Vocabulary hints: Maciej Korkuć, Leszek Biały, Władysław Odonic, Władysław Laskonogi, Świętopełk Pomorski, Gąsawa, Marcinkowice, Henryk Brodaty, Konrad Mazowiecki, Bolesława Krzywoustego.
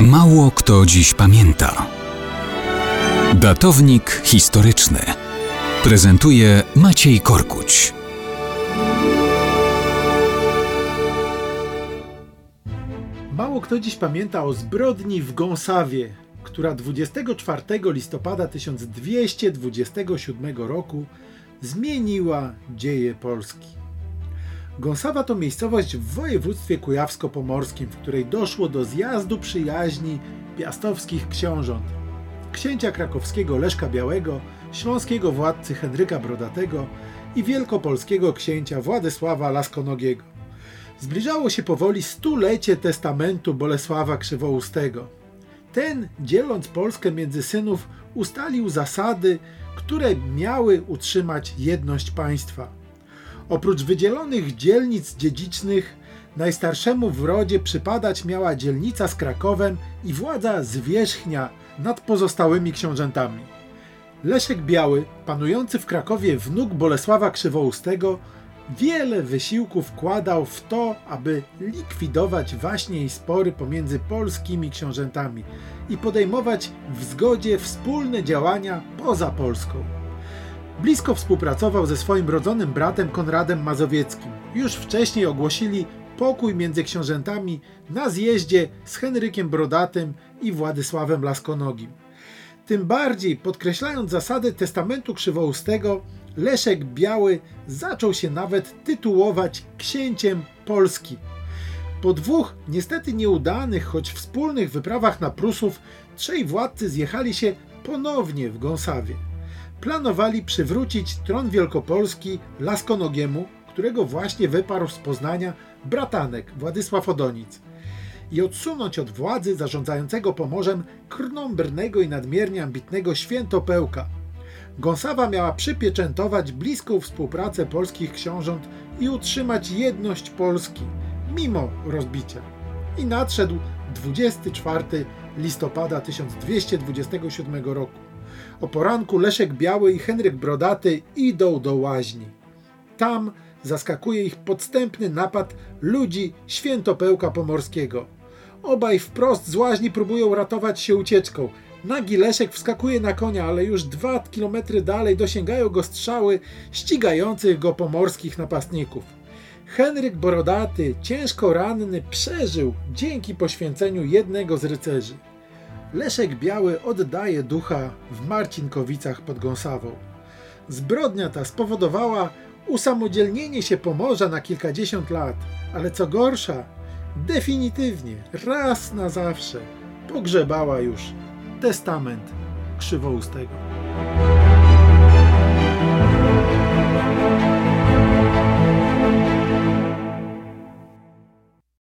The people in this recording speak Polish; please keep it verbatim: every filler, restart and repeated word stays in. Mało kto dziś pamięta. Datownik historyczny prezentuje Maciej Korkuć. Mało kto dziś pamięta o zbrodni w Gąsawie, która dwudziestego czwartego listopada tysiąc dwieście dwudziestego siódmego roku zmieniła dzieje Polski. Gąsawa to miejscowość w województwie kujawsko-pomorskim, w której doszło do zjazdu przyjaźni piastowskich książąt. Księcia krakowskiego Leszka Białego, śląskiego władcy Henryka Brodatego i wielkopolskiego księcia Władysława Laskonogiego. Zbliżało się powoli stulecie testamentu Bolesława Krzywoustego. Ten, dzieląc Polskę między synów, ustalił zasady, które miały utrzymać jedność państwa. Oprócz wydzielonych dzielnic dziedzicznych, najstarszemu w rodzie przypadać miała dzielnica z Krakowem i władza zwierzchnia nad pozostałymi książętami. Leszek Biały, panujący w Krakowie wnuk Bolesława Krzywoustego, wiele wysiłków wkładał w to, aby likwidować waśnie i spory pomiędzy polskimi książętami i podejmować w zgodzie wspólne działania poza Polską. Blisko współpracował ze swoim rodzonym bratem Konradem Mazowieckim. Już wcześniej ogłosili pokój między książętami na zjeździe z Henrykiem Brodatym i Władysławem Laskonogim. Tym bardziej, podkreślając zasady testamentu Krzywoustego, Leszek Biały zaczął się nawet tytułować księciem Polski. Po dwóch niestety nieudanych, choć wspólnych wyprawach na Prusów, trzej władcy zjechali się ponownie w Gąsawie. Planowali przywrócić tron Wielkopolski Laskonogiemu, którego właśnie wyparł z Poznania bratanek Władysław Odonic, i odsunąć od władzy zarządzającego Pomorzem krnąbrnego i nadmiernie ambitnego Świętopełka. Gąsawa miała przypieczętować bliską współpracę polskich książąt i utrzymać jedność Polski, mimo rozbicia. I nadszedł dwudziestego czwartego listopada tysiąc dwieście dwudziestego siódmego roku. O poranku Leszek Biały i Henryk Brodaty idą do łaźni. Tam zaskakuje ich podstępny napad ludzi Świętopełka Pomorskiego. Obaj wprost z łaźni próbują ratować się ucieczką. Nagi Leszek wskakuje na konia, ale już dwa kilometry dalej dosięgają go strzały ścigających go pomorskich napastników. Henryk Brodaty, ciężko ranny, przeżył dzięki poświęceniu jednego z rycerzy. Leszek Biały oddaje ducha w Marcinkowicach pod Gąsawą. Zbrodnia ta spowodowała usamodzielnienie się Pomorza na kilkadziesiąt lat, ale co gorsza, definitywnie, raz na zawsze pogrzebała już testament Krzywoustego.